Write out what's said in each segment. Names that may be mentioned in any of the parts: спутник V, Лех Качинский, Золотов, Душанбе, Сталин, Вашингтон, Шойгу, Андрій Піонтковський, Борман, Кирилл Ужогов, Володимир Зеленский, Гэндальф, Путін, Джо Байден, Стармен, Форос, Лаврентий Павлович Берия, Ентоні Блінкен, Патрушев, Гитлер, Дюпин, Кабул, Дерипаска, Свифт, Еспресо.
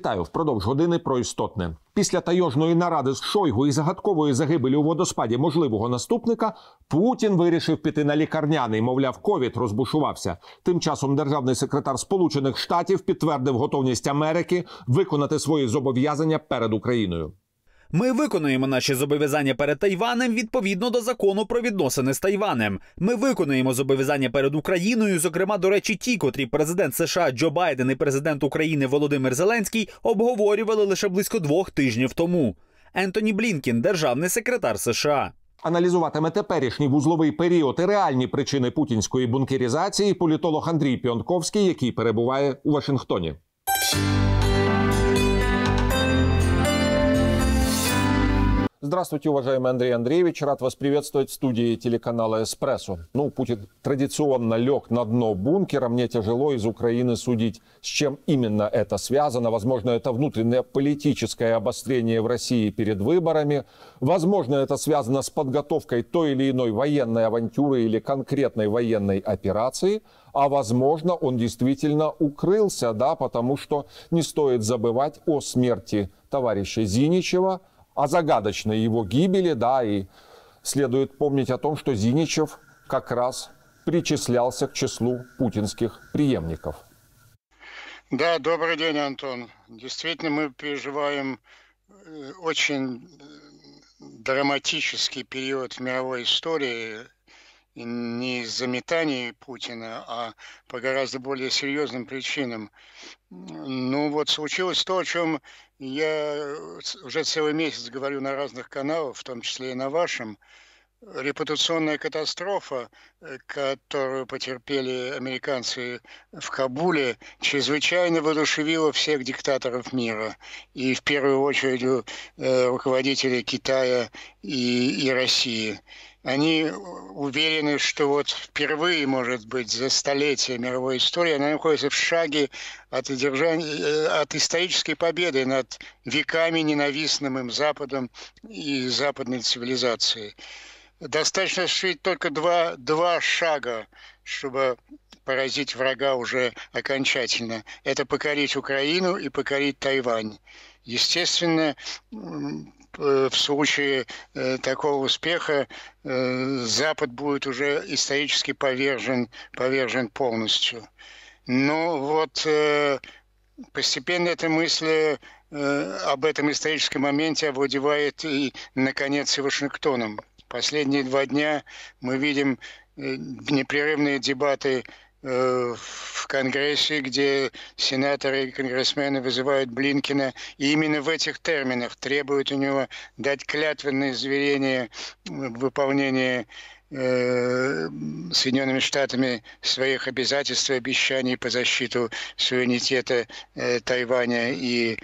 читаю впродовж години про істотне. Після таємної наради з Шойгу і загадкової загибелі у водоспаді можливого наступника Путін вирішив піти на лікарняний, мовляв, ковід розбушувався. Тим часом державний секретар Сполучених Штатів підтвердив готовність Америки виконати свої зобов'язання перед Україною. Ми виконуємо наші зобов'язання перед Тайванем відповідно до закону про відносини з Тайванем. Ми виконуємо зобов'язання перед Україною, зокрема, до речі, ті, котрі президент США Джо Байден і президент України Володимир Зеленський обговорювали лише близько 2 тижнів тому. Ентоні Блінкен, державний секретар США. Аналізуватиме теперішній вузловий період і реальні причини путінської бункерізації політолог Андрій Піонтковський, який перебуває у Вашингтоні. Здравствуйте, уважаемый Андрей Андреевич. Рад вас приветствовать в студии телеканала «Эспрессо». Ну, Путин традиционно лег на дно бункера. Мне тяжело из Украины судить, с чем именно это связано. Возможно, это внутреннее политическое обострение в России перед выборами. Возможно, это связано с подготовкой той или иной военной авантюры или конкретной военной операции. А возможно, он действительно укрылся, да, потому что не стоит забывать о смерти товарища Зиничева, о загадочной его гибели, да, и следует помнить о том, что Зиничев как раз причислялся к числу путинских преемников. Да, добрый день, Антон. Действительно, мы переживаем очень драматический период в мировой истории, не из-за метаний Путина, а по гораздо более серьезным причинам. Ну вот случилось то, о чем я уже целый месяц говорю на разных каналах, в том числе и на вашем. Репутационная катастрофа, которую потерпели американцы в Кабуле, чрезвычайно воодушевила всех диктаторов мира. И в первую очередь руководителей Китая и России. Они уверены, что вот впервые, может быть, за столетие мировой истории она находится в шаге от исторической победы над веками ненавистным им Западом и западной цивилизацией. Достаточно сшить только два шага, чтобы поразить врага уже окончательно. Это покорить Украину и покорить Тайвань. Естественно, в случае такого успеха Запад будет уже исторически повержен полностью. Но вот постепенно эта мысль об этом историческом моменте овладевает и, наконец, и Вашингтоном. Последние 2 дня мы видим непрерывные дебаты в Конгрессе, где сенаторы и конгрессмены вызывают Блинкена, и именно в этих терминах требуют у него дать клятвенное заверение выполнения Соединенными Штатами своих обязательств и обещаний по защиту суверенитета Тайваня и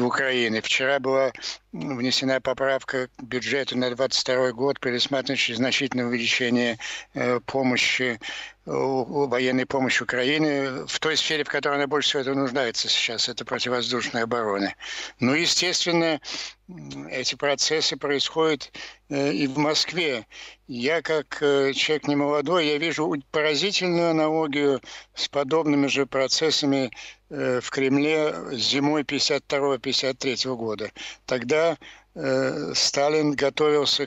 Украины. Вчера была внесена поправка к бюджету на 2022 год, предусматривающая значительное увеличение военной помощи Украине в той сфере, в которой она больше всего нуждается сейчас, это противовоздушная оборона. Но, естественно, эти процессы происходят и в Москве. Я, как человек немолодой, я вижу поразительную аналогию с подобными же процессами в Кремле зимой 1952-1953 года. Тогда Сталин готовился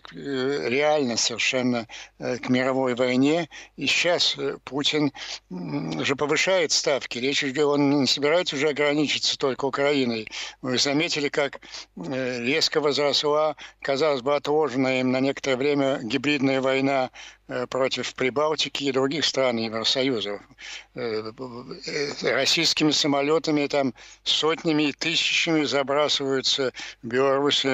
реально совершенно к мировой войне. И сейчас Путин же повышает ставки. Речь идет, он не собирается уже ограничиться только Украиной. Вы заметили, как резко возросла, казалось бы, отложенная им на некоторое время гибридная война против Прибалтики и других стран Евросоюза. Российскими самолетами там сотнями и тысячами забрасываются в Беларусь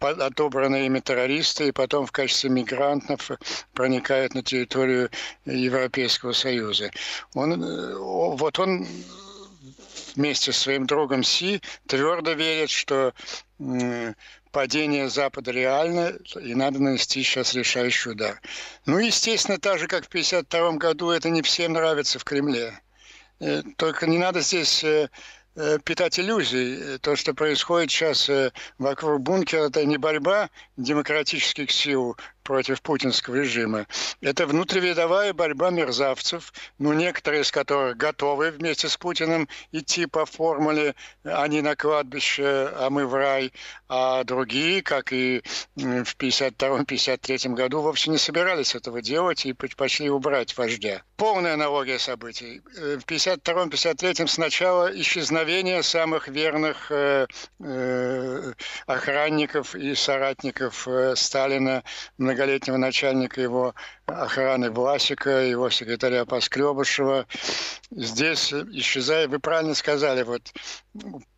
отобранные ими террористы и потом в качестве мигрантов проникают на территорию Европейского Союза. Он вместе со своим другом Си твердо верит, что падение Запада реально, и надо нанести сейчас решающий удар. Ну, естественно, так же, как в 1952 году, это не всем нравится в Кремле. Только не надо здесь питать иллюзий. То, что происходит сейчас вокруг бункера, это не борьба демократических сил против путинского режима. Это внутривидовая борьба мерзавцев, ну, некоторые из которых готовы вместе с Путиным идти по формуле «они на кладбище, а мы в рай», а другие, как и в 1952-1953 году, вовсе не собирались этого делать и предпочли убрать вождя. Полная аналогия событий. В 1952-1953 сначала исчезновение самых верных охранников и соратников Сталина, многолетнего начальника его охраны Власика, его секретаря Поскребышева. Здесь исчезает, вы правильно сказали, вот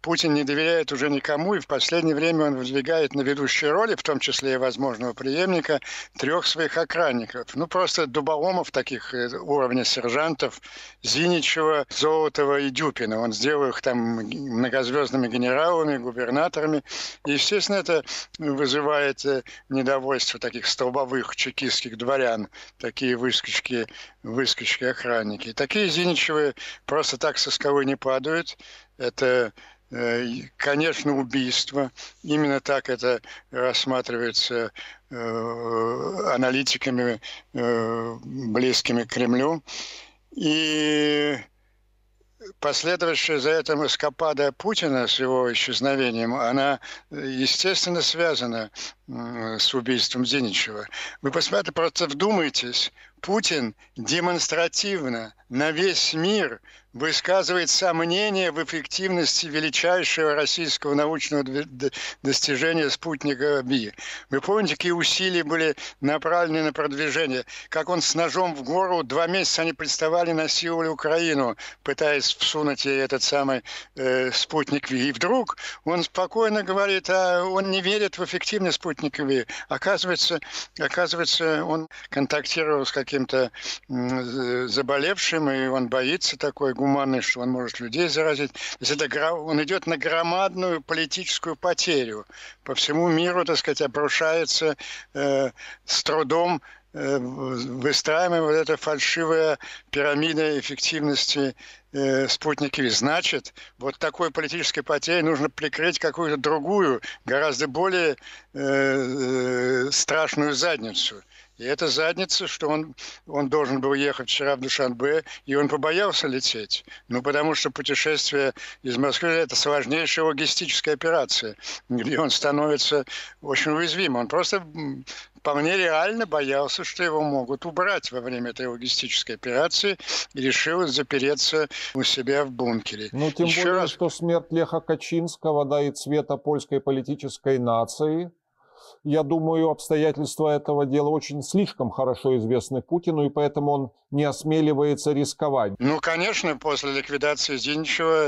Путин не доверяет уже никому, и в последнее время он выдвигает на ведущие роли, в том числе и возможного преемника, трех своих охранников. Ну, просто дуболомов таких уровня сержантов, Зиничева, Золотова и Дюпина. Он сделал их там многозвездными генералами, губернаторами. И, естественно, это вызывает недовольство таких столбовых чекистских дворян, такие выскочки-охранники. Такие Зиничевы просто так со скалы не падают. Это, конечно, убийство. Именно так это рассматривается аналитиками, близкими к Кремлю. И последовавшая за этим эскапада Путина с его исчезновением, она, естественно, связана с убийством Зиничева. Вы посмотрите, просто вдумайтесь, Путин демонстративно на весь мир высказывает сомнения в эффективности величайшего российского научного достижения спутника V. Вы помните, какие усилия были направлены на продвижение? Как он с ножом в гору 2 месяца они приставали, насиловали Украину, пытаясь всунуть ей этот самый спутник V. И вдруг он спокойно говорит, а он не верит в эффективность спутника V. Оказывается, он контактировал с каким-то заболевшим, и он боится такой гуманный, что он может людей заразить. То есть это, он идет на громадную политическую потерю. По всему миру, так сказать, обрушается с трудом выстраиваемая вот эта фальшивая пирамида эффективности спутника. Значит, вот такой политической потерей нужно прикрыть какую-то другую, гораздо более страшную задницу. И эта задница, что он должен был ехать вчера в Душанбе, и он побоялся лететь. Ну, потому что путешествие из Москвы – это сложнейшая логистическая операция, где он становится очень уязвимым. Он просто, по мне, реально боялся, что его могут убрать во время этой логистической операции, и решил запереться у себя в бункере. Ну, тем Еще более, раз... что смерть Леха Качинского, да, и цвета польской политической нации – я думаю, обстоятельства этого дела очень слишком хорошо известны Путину, и поэтому он не осмеливается рисковать. Ну, конечно, после ликвидации Зиничева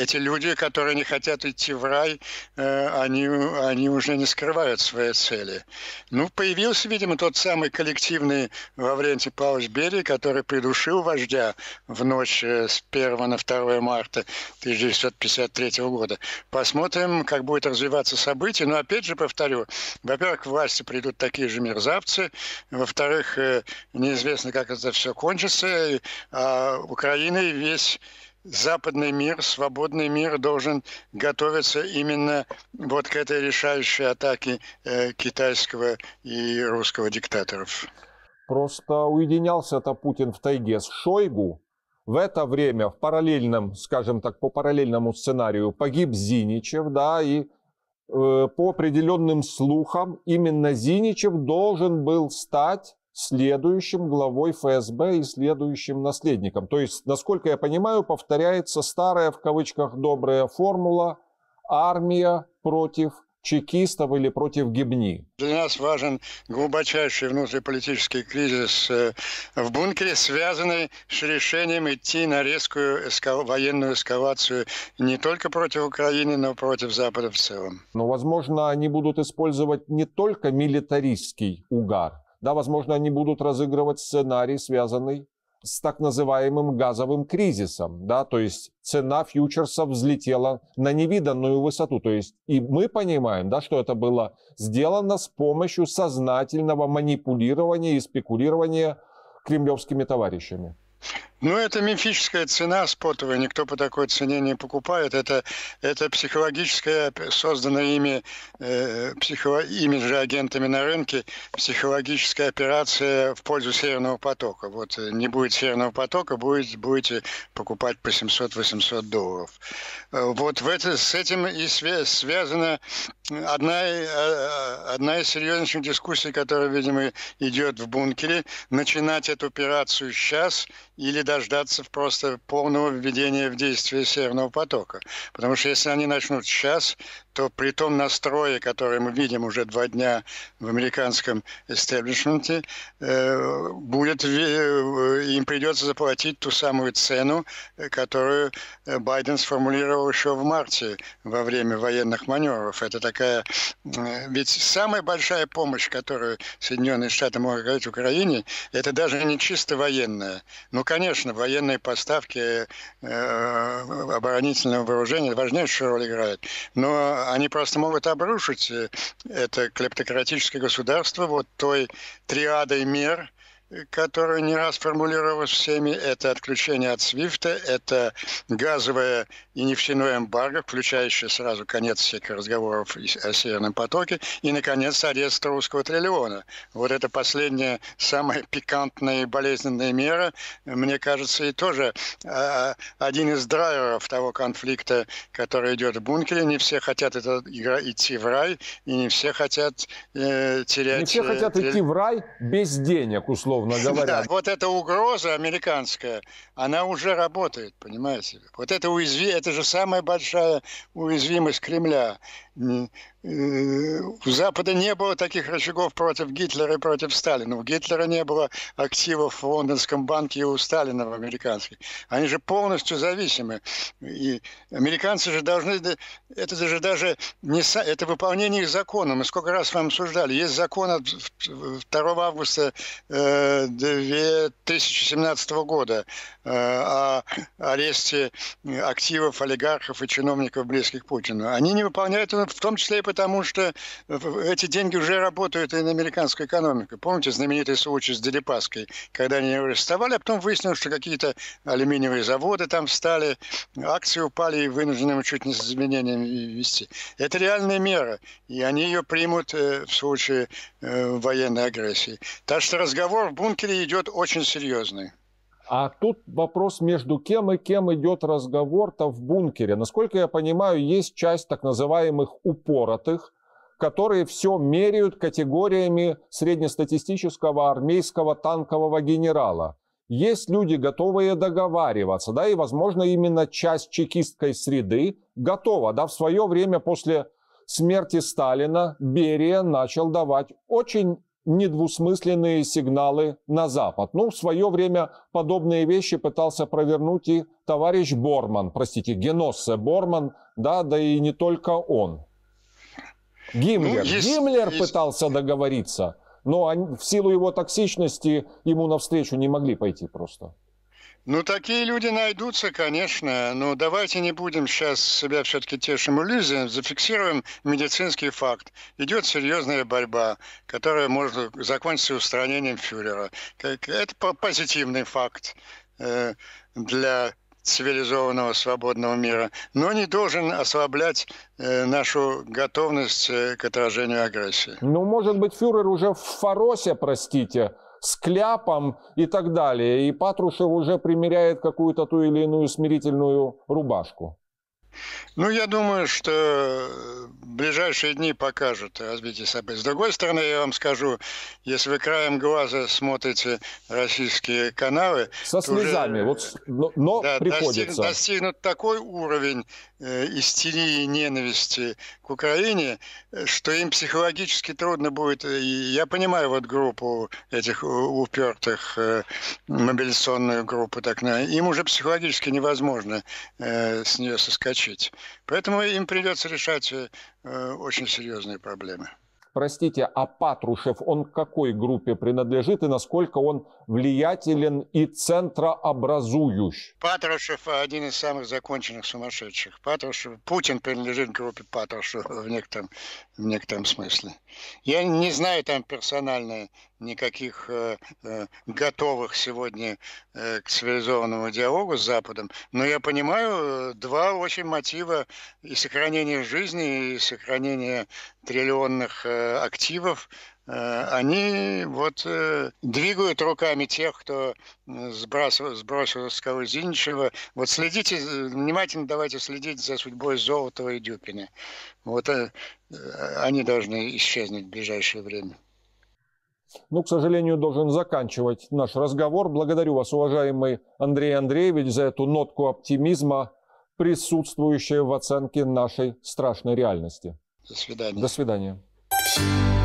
эти люди, которые не хотят идти в рай, они уже не скрывают свои цели. Ну, появился, видимо, тот самый коллективный Лаврентий Павлович Берия, который придушил вождя в ночь с 1 на 2 марта 1953 года. Посмотрим, как будет развиваться событие. Но, опять же, повторю, во-первых, к власти придут такие же мерзавцы. Во-вторых, неизвестно, как это все кончится. А Украина и весь западный мир, свободный мир должен готовиться именно вот к этой решающей атаке китайского и русского диктаторов. Просто уединялся-то Путин в тайге с Шойгу. В это время в параллельном, скажем так, по параллельному сценарию погиб Зиничев, да, и по определенным слухам, именно Зиничев должен был стать следующим главой ФСБ и следующим наследником. То есть, насколько я понимаю, повторяется старая, в кавычках, добрая формула «армия против чекистов» или против гибни. Для нас важен глубочайший внутриполитический кризис в бункере, связанный с решением идти на резкую военную эскалацию не только против Украины, но и против Запада в целом. Но, возможно, они будут использовать не только милитаристский угар. Да, возможно, они будут разыгрывать сценарий, связанный с так называемым газовым кризисом, да, то есть цена фьючерсов взлетела на невиданную высоту, то есть и мы понимаем, да, что это было сделано с помощью сознательного манипулирования и спекулирования кремлевскими товарищами. Ну, это мифическая цена спотовая, никто по такой цене не покупает. Это психологическая, созданная ими, ими же агентами на рынке, психологическая операция в пользу Северного потока. Вот не будет Северного потока, будете покупать по 700-800 долларов. Вот с этим и связана одна из серьезнейших дискуссий, которая, видимо, идет в бункере, начинать эту операцию сейчас или дождаться просто полного введения в действие Северного потока. Потому что если они начнут сейчас, то при том настрое, который мы видим уже 2 дня в американском истеблишменте, им придется заплатить ту самую цену, которую Байден сформулировал еще в марте во время военных маневров. Это такая... Ведь самая большая помощь, которую Соединенные Штаты могут дать Украине, это даже не чисто военная. Ну, конечно, военные поставки оборонительного вооружения важнейшую роль играют. Но они просто могут обрушить это клептократическое государство вот той триадой мер, которая не раз формулировалась всеми. Это отключение от Свифта, это газовое и нефтяное эмбарго, включающее сразу конец всех разговоров о Северном потоке, и, наконец, арест русского триллиона. Вот это последняя, самая пикантная и болезненная мера, мне кажется, и тоже один из драйверов того конфликта, который идет в бункере. Не все хотят идти в рай, и не все хотят терять... Не все хотят идти в рай без денег, условно. Да, вот эта угроза американская, она уже работает, понимаете? Вот это же самая большая уязвимость Кремля. У Запада не было таких рычагов против Гитлера и против Сталина. У Гитлера не было активов в лондонском банке и у Сталина в американских. Они же полностью зависимы. И американцы же должны... Это же даже не... Это выполнение их закона. Мы сколько раз вам обсуждали. Есть закон от 2 августа 2017 года о аресте активов, олигархов и чиновников, близких к Путину. Они не выполняют его в том числе и потому, что эти деньги уже работают и на американскую экономику. Помните знаменитый случай с Дерипаской, когда они его арестовали, а потом выяснилось, что какие-то алюминиевые заводы там встали, акции упали и вынуждены чуть не с изменениями вести. Это реальная мера, и они ее примут в случае военной агрессии. Так что разговор в бункере идет очень серьезный. А тут вопрос, между кем и кем идет разговор-то в бункере. Насколько я понимаю, есть часть так называемых упоротых, которые все меряют категориями среднестатистического армейского танкового генерала. Есть люди, готовые договариваться, да, и, возможно, именно часть чекистской среды готова, да, в свое время после смерти Сталина Берия начал давать очень недвусмысленные сигналы на Запад. Ну, в свое время подобные вещи пытался провернуть и товарищ Борман, простите, Геноссе Борман, да и не только он. Гиммлер. Ну, Гиммлер пытался договориться, но они, в силу его токсичности, ему навстречу не могли пойти просто. Ну, такие люди найдутся, конечно, но давайте не будем сейчас себя все-таки тешим иллюзиям, зафиксируем медицинский факт. Идет серьезная борьба, которая может закончиться устранением фюрера. Это позитивный факт для цивилизованного свободного мира, но не должен ослаблять нашу готовность к отражению агрессии. Ну, может быть, фюрер уже в Форосе, простите, с кляпом и так далее. И Патрушев уже примеряет какую-то ту или иную смирительную рубашку. Ну, я думаю, что ближайшие дни покажут развитие событий. С другой стороны, я вам скажу, если вы краем глаза смотрите российские каналы... Со слезами, уже, вот, но да, приходится. Достигнут такой уровень истерии, ненависти к Украине, что им психологически трудно будет... Я понимаю вот группу этих упертых, мобилизационную группу, так, им уже психологически невозможно с нее соскочить. Поэтому им придется решать очень серьезные проблемы. Простите, а Патрушев, он к какой группе принадлежит и насколько он влиятелен и центрообразующ. Патрушев один из самых законченных сумасшедших. Патрушев, Путин принадлежит к группе Патрушева в некотором смысле. Я не знаю там персонально никаких готовых сегодня к цивилизованному диалогу с Западом, но я понимаю два очень мотива: и сохранение жизни, и сохранение триллионных активов. Они вот двигают руками тех, кто сбросил с скалы Зиничева. Вот следите, внимательно давайте следить за судьбой Золотова и Дюпина. Вот они должны исчезнуть в ближайшее время. Ну, к сожалению, должен заканчивать наш разговор. Благодарю вас, уважаемый Андрей Андреевич, за эту нотку оптимизма, присутствующую в оценке нашей страшной реальности. До свидания. До свидания.